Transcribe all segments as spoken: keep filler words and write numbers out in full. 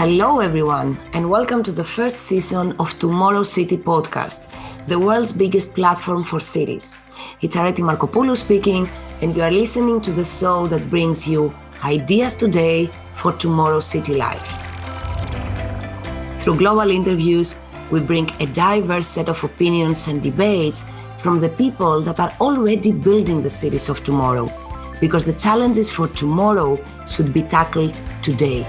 Hello everyone, and welcome to the first season of Tomorrow City podcast, the world's biggest platform for cities. It's Areti Markopoulou speaking, and you are listening to the show that brings you ideas today for tomorrow city life. Through global interviews, we bring a diverse set of opinions and debates from the people that are already building the cities of tomorrow, because the challenges for tomorrow should be tackled today.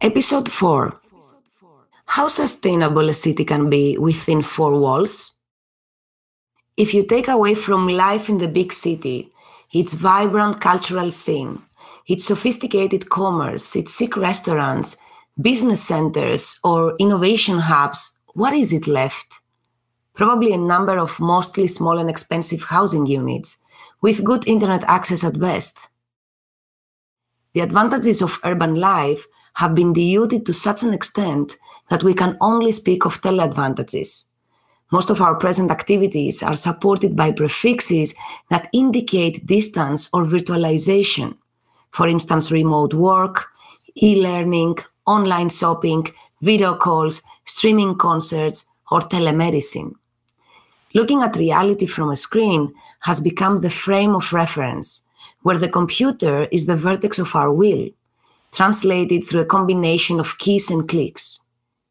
Episode four. How sustainable a city can be within four walls? If you take away from life in the big city, its vibrant cultural scene, its sophisticated commerce, its chic restaurants, business centers, or innovation hubs, what is it left? Probably a number of mostly small and expensive housing units, with good internet access at best. The advantages of urban life have been diluted to such an extent that we can only speak of teleadvantages. Most of our present activities are supported by prefixes that indicate distance or virtualization. For instance, remote work, e-learning, online shopping, video calls, streaming concerts, or telemedicine. Looking at reality from a screen has become the frame of reference, where the computer is the vertex of our will, translated through a combination of keys and clicks.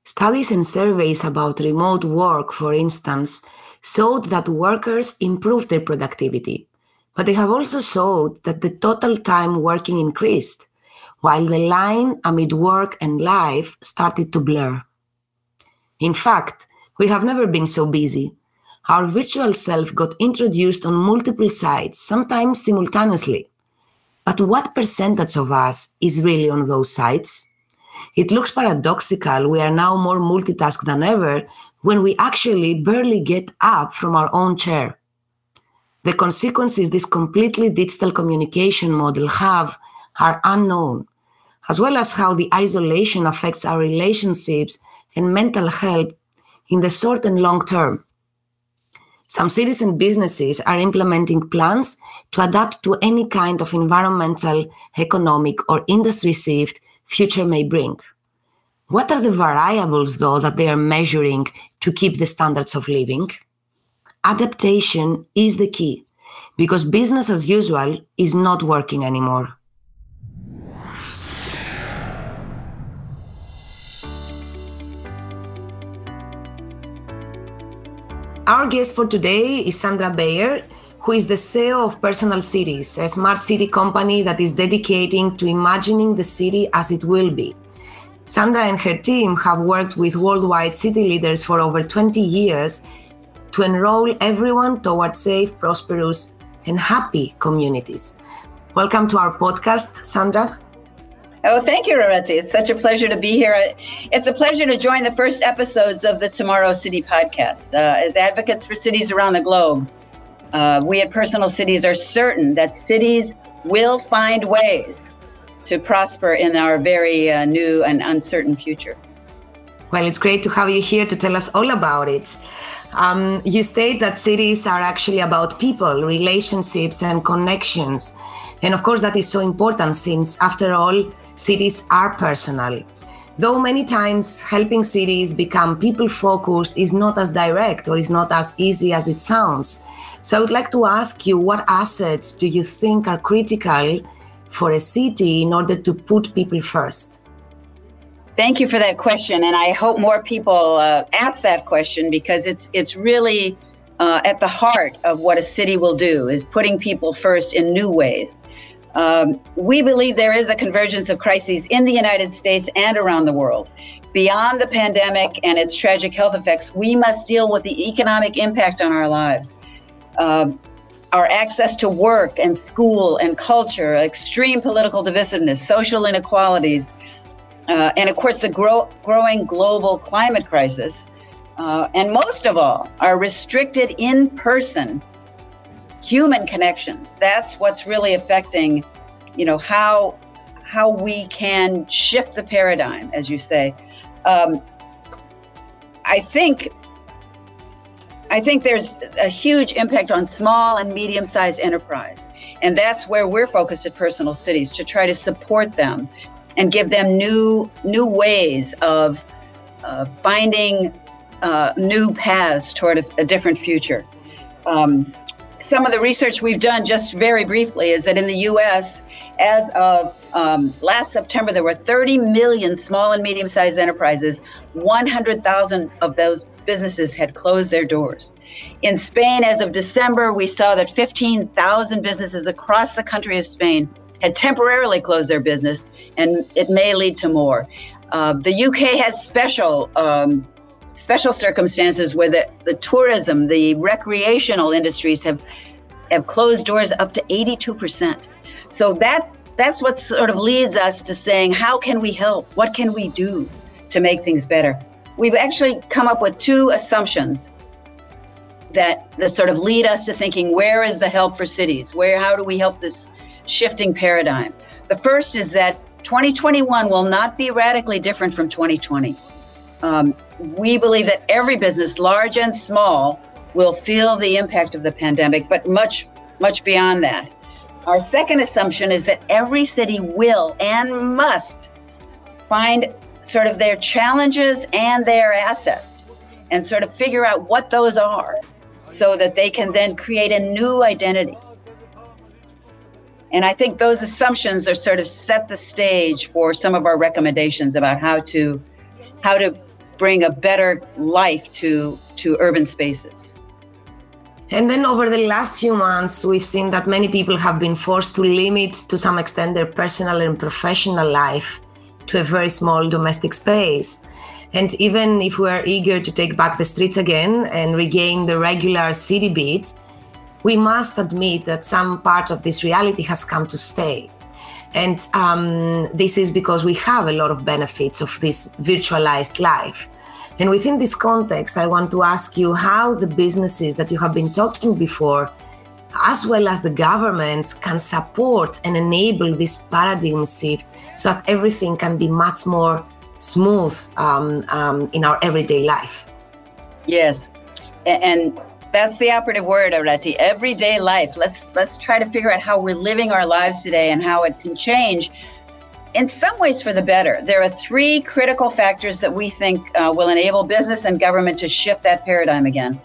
Studies and surveys about remote work, for instance, showed that workers improved their productivity, but they have also showed that the total time working increased, while the line amid work and life started to blur. In fact, we have never been so busy. Our virtual self got introduced on multiple sites, sometimes simultaneously. But what percentage of us is really on those sites? It looks paradoxical. We are now more multitasked than ever when we actually barely get up from our own chair. The consequences this completely digital communication model have are unknown, as well as how the isolation affects our relationships and mental health in the short and long term. Some cities and businesses are implementing plans to adapt to any kind of environmental, economic, or industry shift future may bring. What are the variables, though, that they are measuring to keep the standards of living? Adaptation is the key, because business as usual is not working anymore. Our guest for today is Sandra Bayer, who is the C E O of Personal Cities, a smart city company that is dedicating to imagining the city as it will be. Sandra and her team have worked with worldwide city leaders for over twenty years to enroll everyone toward safe, prosperous, and happy communities. Welcome to our podcast, Sandra. Oh, thank you, Areti. It's such a pleasure to be here. It's a pleasure to join the first episodes of the Tomorrow City podcast. Uh, as advocates for cities around the globe, uh, we at Personal Cities are certain that cities will find ways to prosper in our very uh, new and uncertain future. Well, it's great to have you here to tell us all about it. Um, you state that cities are actually about people, relationships, and connections. And of course, that is so important since, after all, cities are personal. Though many times helping cities become people-focused is not as direct or is not as easy as it sounds. So I would like to ask you, what assets do you think are critical for a city in order to put people first? Thank you for that question. And I hope more people uh, ask that question, because it's it's really uh, at the heart of what a city will do, is putting people first in new ways. Um, we believe there is a convergence of crises in the United States and around the world. Beyond the pandemic and its tragic health effects, we must deal with the economic impact on our lives. Uh, our access to work and school and culture, extreme political divisiveness, social inequalities, uh, and of course the grow- growing global climate crisis. Uh, and most of all, our restricted in-person human connections. That's what's really affecting, you know, how how we can shift the paradigm, as you say. Um, I think I I think there's a huge impact on small and medium-sized enterprise. And that's where we're focused at Personal Cities, to try to support them and give them new, new ways of uh, finding uh, new paths toward a, a different future. Um, some of the research we've done, just very briefly, is that in the U S, as of um, last September, there were thirty million small and medium-sized enterprises. one hundred thousand of those businesses had closed their doors. In Spain, as of December, we saw that fifteen thousand businesses across the country of Spain had temporarily closed their business, and it may lead to more. Uh, the U K has special um, special circumstances where the, the tourism, the recreational industries have have closed doors up to eighty-two percent. So that that's what sort of leads us to saying, how can we help? What can we do to make things better? We've actually come up with two assumptions that, that sort of lead us to thinking, where is the help for cities? Where, how do we help this shifting paradigm? The first is that twenty twenty-one will not be radically different from twenty twenty. Um, we believe that every business, large and small, will feel the impact of the pandemic, but much, much beyond that. Our second assumption is that every city will and must find sort of their challenges and their assets and sort of figure out what those are so that they can then create a new identity. And I think those assumptions are sort of set the stage for some of our recommendations about how to how to bring a better life to to urban spaces. And then over the last few months, we've seen that many people have been forced to limit to some extent their personal and professional life to a very small domestic space. And even if we are eager to take back the streets again and regain the regular city beat, we must admit that some part of this reality has come to stay. And um, this is because we have a lot of benefits of this virtualized life. And within this context, I want to ask you how the businesses that you have been talking before, as well as the governments, can support and enable this paradigm shift so that everything can be much more smooth um, um, in our everyday life. Yes, and that's the operative word, Areti, everyday life. Let's, let's try to figure out how we're living our lives today and how it can change in some ways for the better. There are three critical factors that we think uh, will enable business and government to shift that paradigm again.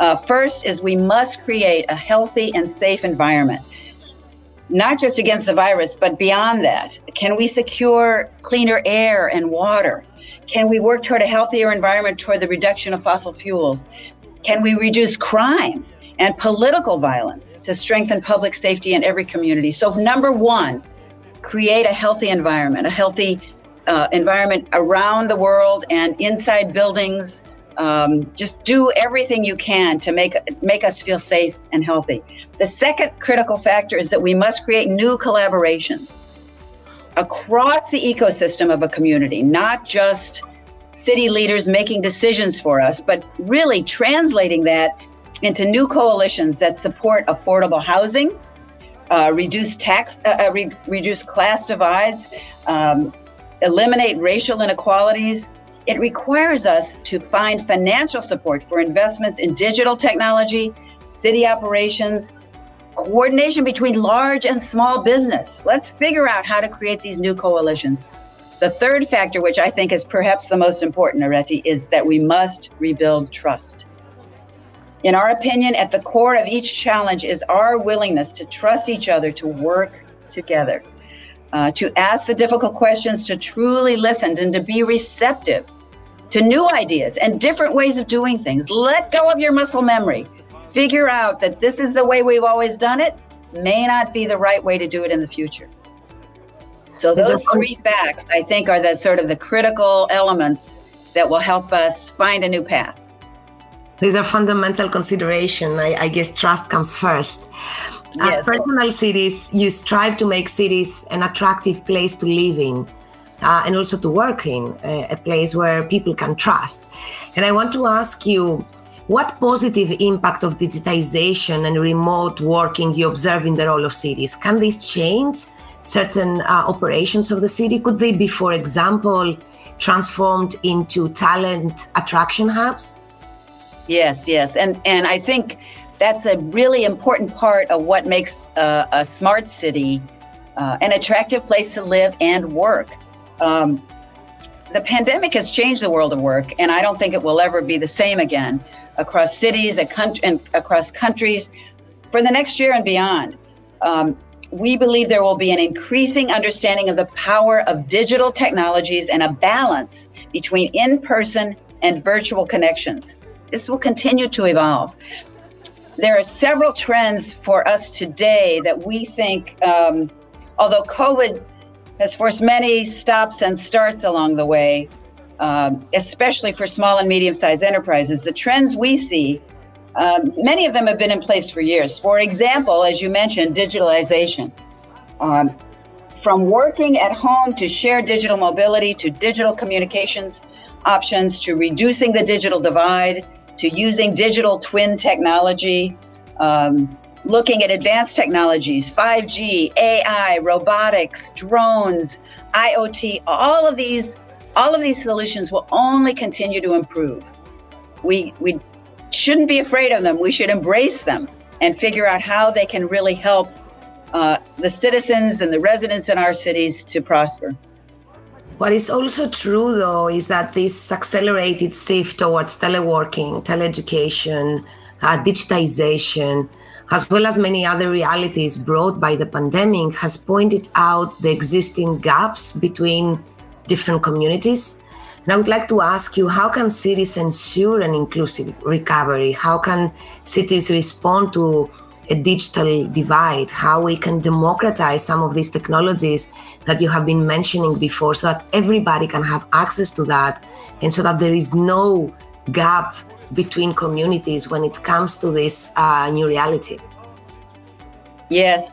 Uh, first is we must create a healthy and safe environment, not just against the virus, but beyond that. Can we secure cleaner air and water? Can we work toward a healthier environment, toward the reduction of fossil fuels? Can we reduce crime and political violence to strengthen public safety in every community? So number one, create a healthy environment, a healthy uh, environment around the world and inside buildings. Um, just do everything you can to make, make us feel safe and healthy. The second critical factor is that we must create new collaborations across the ecosystem of a community, not just city leaders making decisions for us, but really translating that into new coalitions that support affordable housing, uh, reduce tax, uh, re reduce class divides, um, eliminate racial inequalities. It requires us to find financial support for investments in digital technology, city operations, coordination between large and small business. Let's figure out how to create these new coalitions. The third factor, which I think is perhaps the most important, Areti, is that we must rebuild trust. In our opinion, at the core of each challenge is our willingness to trust each other, to work together, uh, to ask the difficult questions, to truly listen, and to be receptive to new ideas and different ways of doing things. Let go of your muscle memory. Figure out that this is the way we've always done it, may not be the right way to do it in the future. So those three facts, I think, are the sort of the critical elements that will help us find a new path. These are fundamental considerations. I, I guess trust comes first. Yes. At Personal Cities, you strive to make cities an attractive place to live in uh, and also to work in, a, a place where people can trust. And I want to ask you, what positive impact of digitization and remote working you observe in the role of cities? Can this change certain uh, operations of the city? Could they be, for example, transformed into talent attraction hubs? Yes, yes. And, and I think that's a really important part of what makes uh, a smart city uh, an attractive place to live and work. Um, the pandemic has changed the world of work, and I don't think it will ever be the same again across cities and across countries for the next year and beyond. Um, we believe there will be an increasing understanding of the power of digital technologies and a balance between in-person and virtual connections. This will continue to evolve. There are several trends for us today that we think, um, although COVID has forced many stops and starts along the way, um, especially for small and medium-sized enterprises, the trends we see, um, many of them have been in place for years. For example, as you mentioned, digitalization. Um, from working at home to shared digital mobility, to digital communications options, to reducing the digital divide, to using digital twin technology, um, looking at advanced technologies, five G, A I, robotics, drones, I O T, all of these, all of these solutions will only continue to improve. We, we shouldn't be afraid of them. We should embrace them and figure out how they can really help uh, the citizens and the residents in our cities to prosper. What is also true, though, is that this accelerated shift towards teleworking, teleeducation, uh, digitization, as well as many other realities brought by the pandemic, has pointed out the existing gaps between different communities. And I would like to ask you, how can cities ensure an inclusive recovery? How can cities respond to a digital divide, how we can democratize some of these technologies that you have been mentioning before so that everybody can have access to that and so that there is no gap between communities when it comes to this uh, new reality? Yes,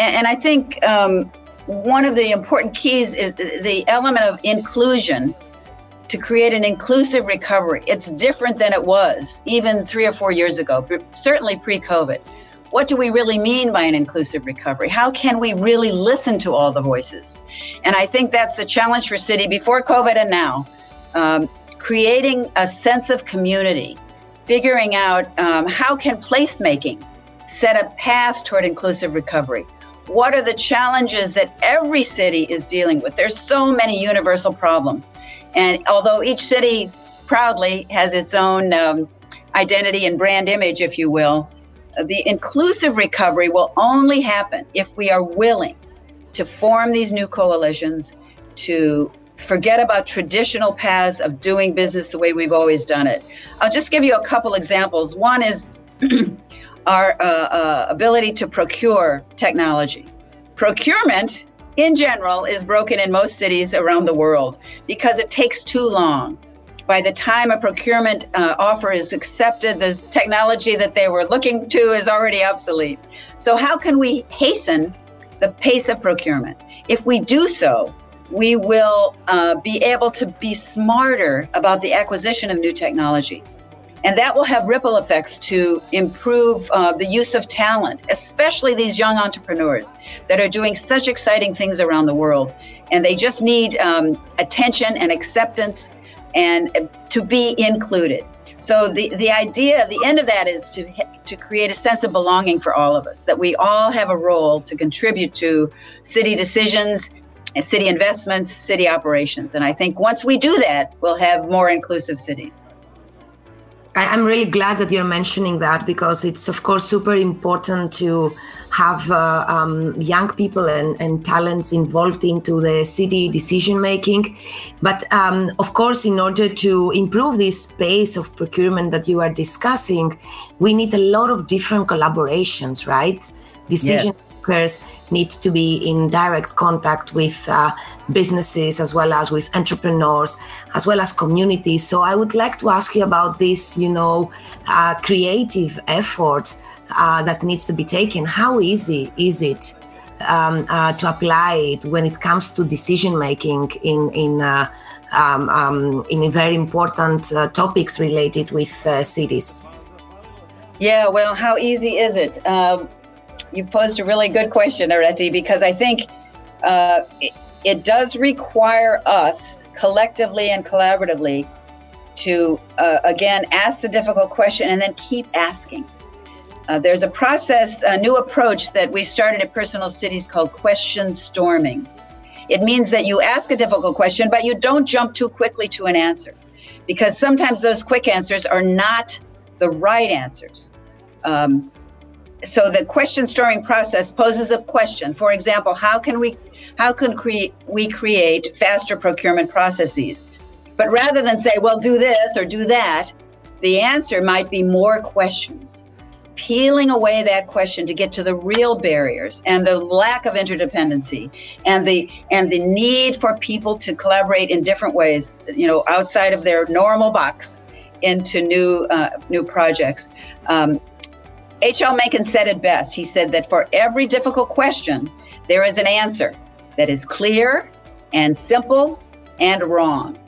and I think um, one of the important keys is the element of inclusion to create an inclusive recovery. It's different than it was even three or four years ago, certainly pre-COVID. What do we really mean by an inclusive recovery? How can we really listen to all the voices? And I think that's the challenge for city before COVID and now, um, creating a sense of community, figuring out um, how can placemaking set a path toward inclusive recovery? What are the challenges that every city is dealing with? There's so many universal problems. And although each city proudly has its own um, identity and brand image, if you will, the inclusive recovery will only happen if we are willing to form these new coalitions, to forget about traditional paths of doing business the way we've always done it. I'll just give you a couple examples. One is our uh, uh, ability to procure technology. Procurement in general is broken in most cities around the world because it takes too long. By the time a procurement uh, offer is accepted, the technology that they were looking to is already obsolete. So how can we hasten the pace of procurement? If we do so, we will uh, be able to be smarter about the acquisition of new technology. And that will have ripple effects to improve uh, the use of talent, especially these young entrepreneurs that are doing such exciting things around the world. And they just need um, attention and acceptance and to be included. So the, the idea, the end of that is to, to create a sense of belonging for all of us, that we all have a role to contribute to city decisions, city investments, city operations. And I think once we do that, we'll have more inclusive cities. I'm really glad that you're mentioning that because it's, of course, super important to have uh, um, young people and, and talents involved into the city decision making. But um, of course, in order to improve this space of procurement that you are discussing, we need a lot of different collaborations, right? Decision makers need to be in direct contact with uh, businesses as well as with entrepreneurs, as well as communities. So I would like to ask you about this, you know, uh, creative effort uh, that needs to be taken. How easy is it um, uh, to apply it when it comes to decision making in in uh, um, um, in very important uh, topics related with uh, cities? Yeah, well, how easy is it? Uh, You've posed a really good question, Areti, because I think uh, it, it does require us collectively and collaboratively to, uh, again, ask the difficult question and then keep asking. Uh, there's a process, a new approach that we've started at Personal Cities called question storming. It means that you ask a difficult question, but you don't jump too quickly to an answer, because sometimes those quick answers are not the right answers. Um, so the question storming process poses a question. For example, how can we, how can cre- we create faster procurement processes? But rather than say, well, do this or do that, the answer might be more questions. Peeling away that question to get to the real barriers and the lack of interdependency and the and the need for people to collaborate in different ways, you know, outside of their normal box into new uh, new projects. Um, H L Mencken said it best. He said that for every difficult question, there is an answer that is clear and simple and wrong.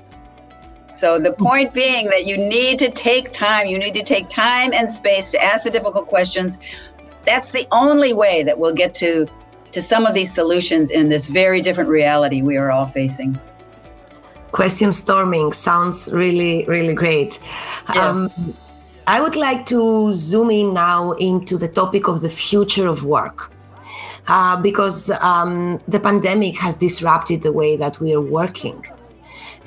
So the point being that you need to take time, you need to take time and space to ask the difficult questions. That's the only way that we'll get to, to some of these solutions in this very different reality we are all facing. Question storming sounds really, really great. Yes. Um, I would like to zoom in now into the topic of the future of work. Uh, because um, the pandemic has disrupted the way that we are working.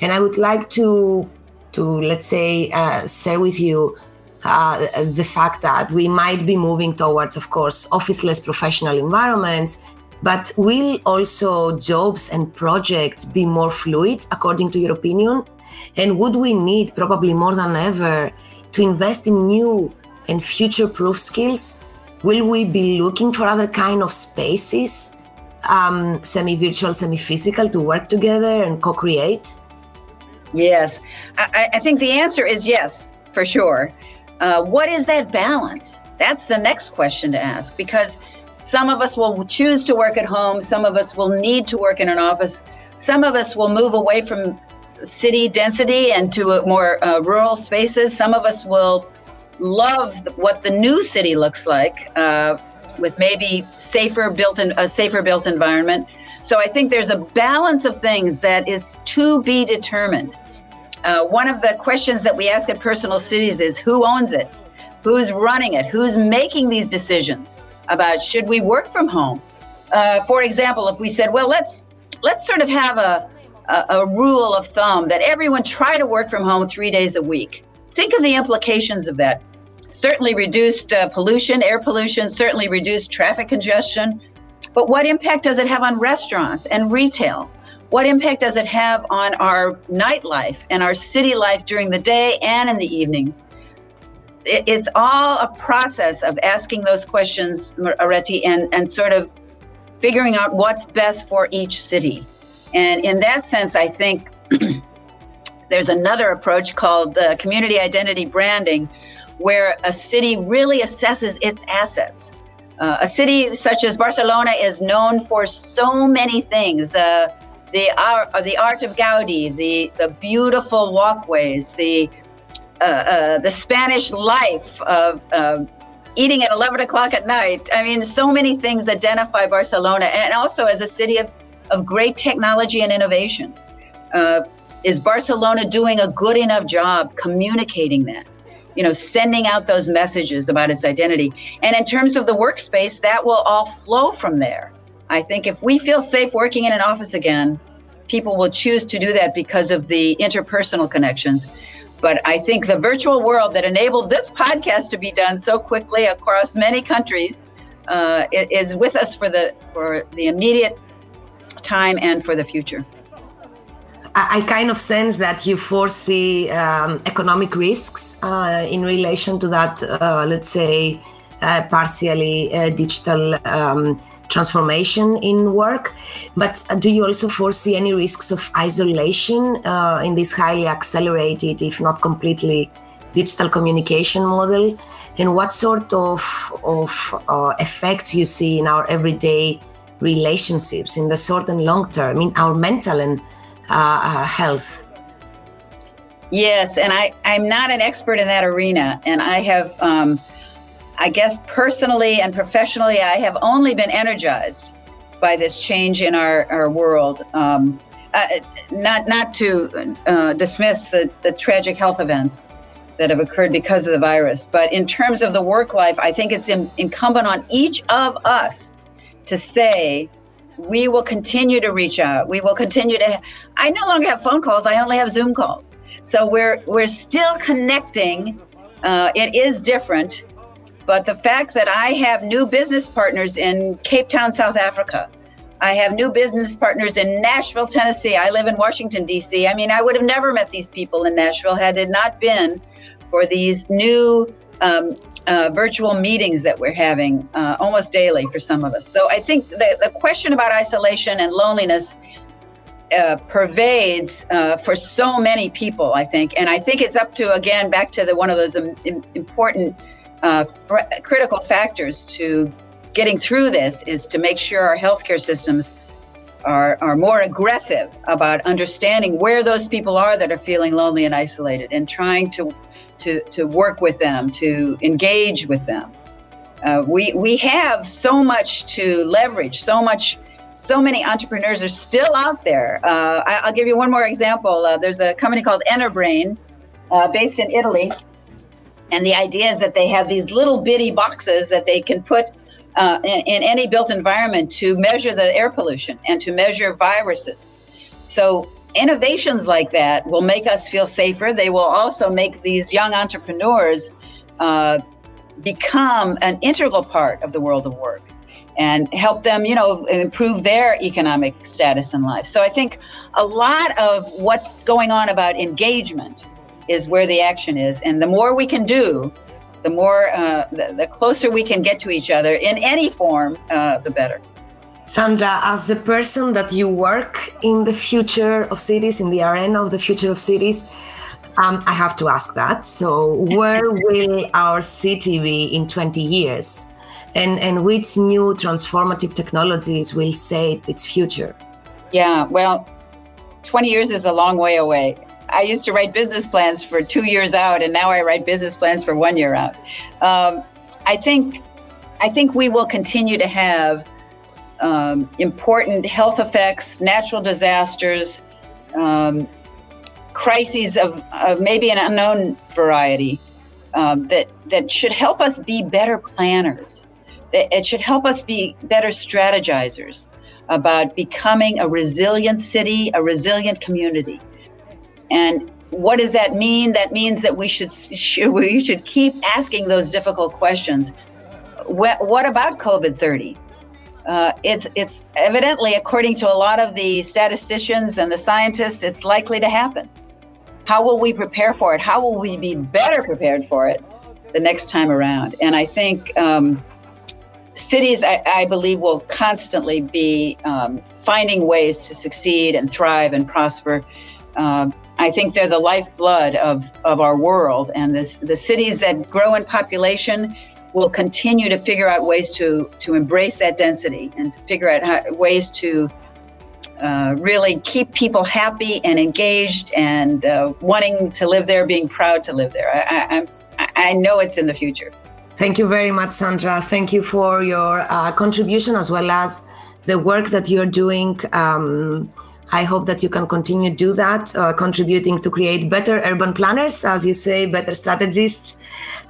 And I would like to, to let's say, uh, share with you uh, the fact that we might be moving towards, of course, officeless professional environments, but will also jobs and projects be more fluid, according to your opinion? And would we need, probably more than ever, to invest in new and future-proof skills? Will we be looking for other kind of spaces, um, semi-virtual, semi-physical, to work together and co-create? Yes, I, I think the answer is yes, for sure. Uh, what is that balance? That's the next question to ask, because some of us will choose to work at home. Some of us will need to work in an office. Some of us will move away from city density and to more uh, rural spaces. Some of us will love what the new city looks like uh, with maybe safer built in, a safer built environment. So I think there's a balance of things that is to be determined. Uh, one of the questions that we ask at Personal Cities is who owns it? Who's running it? Who's making these decisions about should we work from home? Uh, for example, if we said, well, let's let's sort of have a, a, a rule of thumb that everyone try to work from home three days a week. Think of the implications of that. Certainly reduced uh, pollution, air pollution, certainly reduced traffic congestion. But what impact does it have on restaurants and retail? What impact does it have on our nightlife and our city life during the day and in the evenings? It's all a process of asking those questions, Areti, and, and sort of figuring out what's best for each city. And in that sense, I think there's another approach called uh, community identity branding, where a city really assesses its assets. Uh, a city such as Barcelona is known for so many things, uh, the, art, uh, the art of Gaudi, the, the beautiful walkways, the, uh, uh, the Spanish life of uh, eating at eleven o'clock at night. I mean, so many things identify Barcelona, and also as a city of, of great technology and innovation. Uh, is Barcelona doing a good enough job communicating that? You know, sending out those messages about its identity. And in terms of the workspace, that will all flow from there. I think if we feel safe working in an office again, people will choose to do that because of the interpersonal connections. But I think the virtual world that enabled this podcast to be done so quickly across many countries uh, is with us for the for the immediate time and for the future. I kind of sense that you foresee um, economic risks uh, in relation to that, uh, let's say, uh, partially uh, digital um, transformation in work. But do you also foresee any risks of isolation uh, in this highly accelerated, if not completely, digital communication model? And what sort of, of uh, effects you see in our everyday relationships in the short and long term, in our mental and Uh, uh, health? Yes, and I, I'm not an expert in that arena. And I have, um, I guess personally and professionally, I have only been energized by this change in our, our world. Um, uh, not not to uh, dismiss the, the tragic health events that have occurred because of the virus, but in terms of the work life, I think it's in, incumbent on each of us to say, we will continue to reach out. We will continue to, I no longer have phone calls, I only have Zoom calls. So we're, we're still connecting. Uh, it is different, but the fact that I have new business partners in Cape Town, South Africa, I have new business partners in Nashville, Tennessee. I live in Washington, D C. I mean, I would have never met these people in Nashville had it not been for these new um, uh, virtual meetings that we're having uh, almost daily for some of us. So I think the, the question about isolation and loneliness uh, pervades uh, for so many people, I think. And I think it's up to, again, back to the one of those um, important uh, fr critical factors to getting through this is to make sure our healthcare systems are, are more aggressive about understanding where those people are that are feeling lonely and isolated and trying to to, to work with them, to engage with them. Uh, we, we have so much to leverage, so much, so many entrepreneurs are still out there. Uh, I, I'll give you one more example. Uh, there's a company called EnerBrain uh, based in Italy. And the idea is that they have these little bitty boxes that they can put Uh, in, in any built environment to measure the air pollution and to measure viruses. So innovations like that will make us feel safer. They will also make these young entrepreneurs uh, become an integral part of the world of work and help them, you know, improve their economic status in life. So I think a lot of what's going on about engagement is where the action is. And the more we can do, the more, uh, the, the closer we can get to each other in any form, uh, the better. Sandra, as the person that you work in the future of cities, in the arena of the future of cities, um, I have to ask that. So where will our city be in twenty years? And, and which new transformative technologies will shape its future? Yeah, well, twenty years is a long way away. I used to write business plans for two years out, and now I write business plans for one year out. Um, I think, I think we will continue to have um, important health effects, natural disasters, um, crises of, of maybe an unknown variety um, that that should help us be better planners. It should help us be better strategizers about becoming a resilient city, a resilient community. And what does that mean? That means that we should, should we should keep asking those difficult questions. What, what about COVID thirty? Uh, it's it's evidently, according to a lot of the statisticians and the scientists, it's likely to happen. How will we prepare for it? How will we be better prepared for it the next time around? And I think um, cities, I, I believe, will constantly be um, finding ways to succeed and thrive and prosper. Uh, I think they're the lifeblood of, of our world, and this, the cities that grow in population will continue to figure out ways to, to embrace that density and to figure out how, ways to uh, really keep people happy and engaged and uh, wanting to live there, being proud to live there. I, I, I know it's in the future. Thank you very much, Sandra. Thank you for your uh, contribution as well as the work that you're doing. Um, I hope that you can continue to do that, uh, contributing to create better urban planners, as you say, better strategists,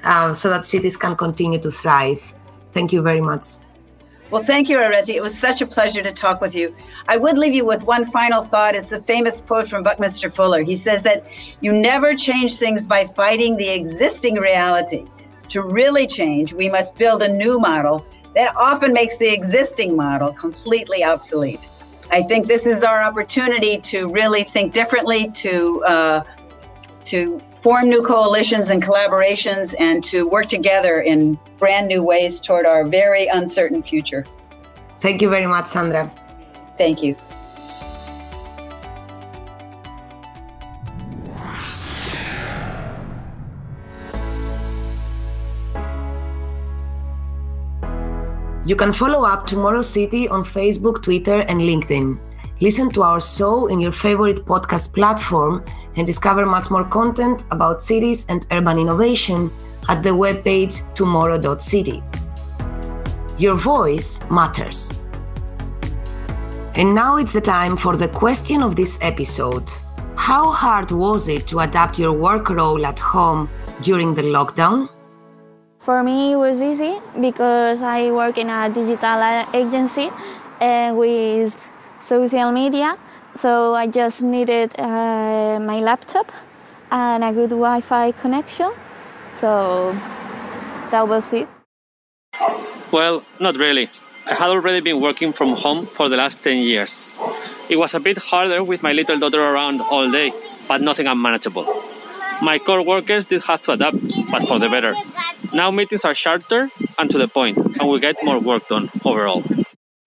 uh, so that cities can continue to thrive. Thank you very much. Well, thank you, Areti. It was such a pleasure to talk with you. I would leave you with one final thought. It's a famous quote from Buckminster Fuller. He says that you never change things by fighting the existing reality. To really change, we must build a new model that often makes the existing model completely obsolete. I think this is our opportunity to really think differently, to uh, to form new coalitions and collaborations, and to work together in brand new ways toward our very uncertain future. Thank you very much, Sandra. Thank you. You can follow up Tomorrow City on Facebook, Twitter, and LinkedIn. Listen to our show in your favorite podcast platform and discover much more content about cities and urban innovation at the webpage tomorrow dot city. Your voice matters. And now it's the time for the question of this episode. How hard was it to adapt your work role at home during the lockdown? For me, it was easy because I work in a digital agency uh, with social media. So I just needed uh, my laptop and a good Wi-Fi connection. So that was it. Well, not really. I had already been working from home for the last ten years. It was a bit harder with my little daughter around all day, but nothing unmanageable. My co-workers did have to adapt, but for the better. Now meetings are shorter and to the point, and we get more work done overall.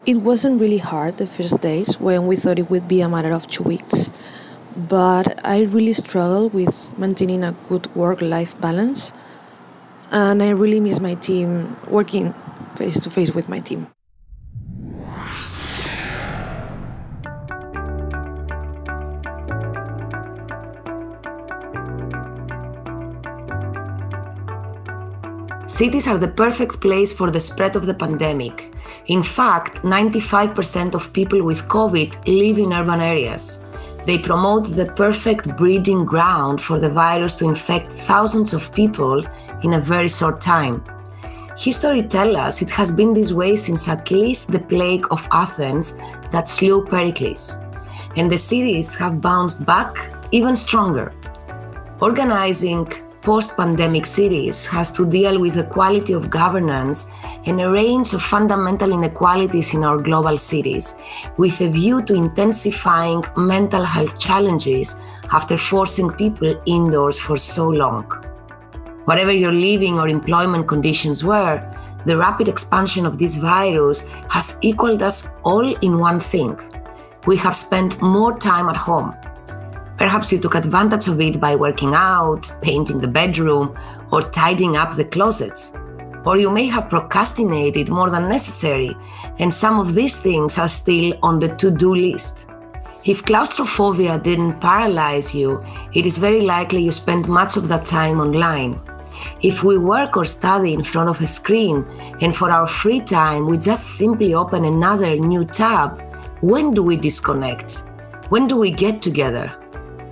It wasn't really hard the first days when we thought it would be a matter of two weeks, but I really struggled with maintaining a good work-life balance, and I really miss my team, working face-to-face with my team. Cities are the perfect place for the spread of the pandemic. In fact, ninety-five percent of people with COVID live in urban areas. They promote the perfect breeding ground for the virus to infect thousands of people in a very short time. History tells us it has been this way since at least the plague of Athens that slew Pericles. And the cities have bounced back even stronger. Organizing post-pandemic cities has to deal with the quality of governance and a range of fundamental inequalities in our global cities, with a view to intensifying mental health challenges after forcing people indoors for so long. Whatever your living or employment conditions were, the rapid expansion of this virus has equaled us all in one thing. We have spent more time at home. Perhaps you took advantage of it by working out, painting the bedroom, or tidying up the closets. Or you may have procrastinated more than necessary, and some of these things are still on the to-do list. If claustrophobia didn't paralyze you, it is very likely you spent much of that time online. If we work or study in front of a screen, and for our free time we just simply open another new tab, when do we disconnect? When do we get together?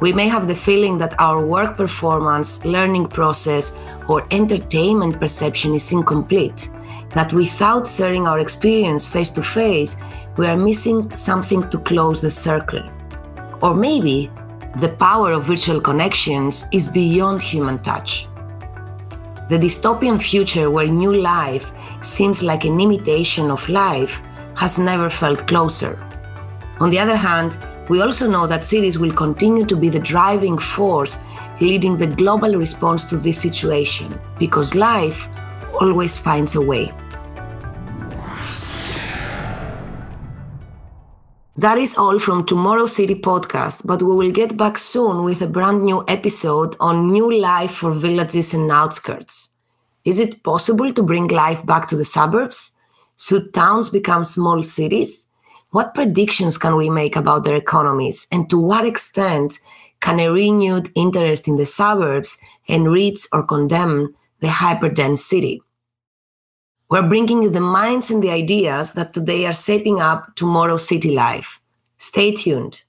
We may have the feeling that our work performance, learning process, or entertainment perception is incomplete, that without sharing our experience face-to-face, we are missing something to close the circle. Or maybe the power of virtual connections is beyond human touch. The dystopian future where new life seems like an imitation of life has never felt closer. On the other hand, we also know that cities will continue to be the driving force leading the global response to this situation, because life always finds a way. That is all from Tomorrow City podcast, but we will get back soon with a brand new episode on new life for villages and outskirts. Is it possible to bring life back to the suburbs? Should towns become small cities? What predictions can we make about their economies, and to what extent can a renewed interest in the suburbs enrich or condemn the hyperdense city? We're bringing you the minds and the ideas that today are shaping up tomorrow's city life. Stay tuned.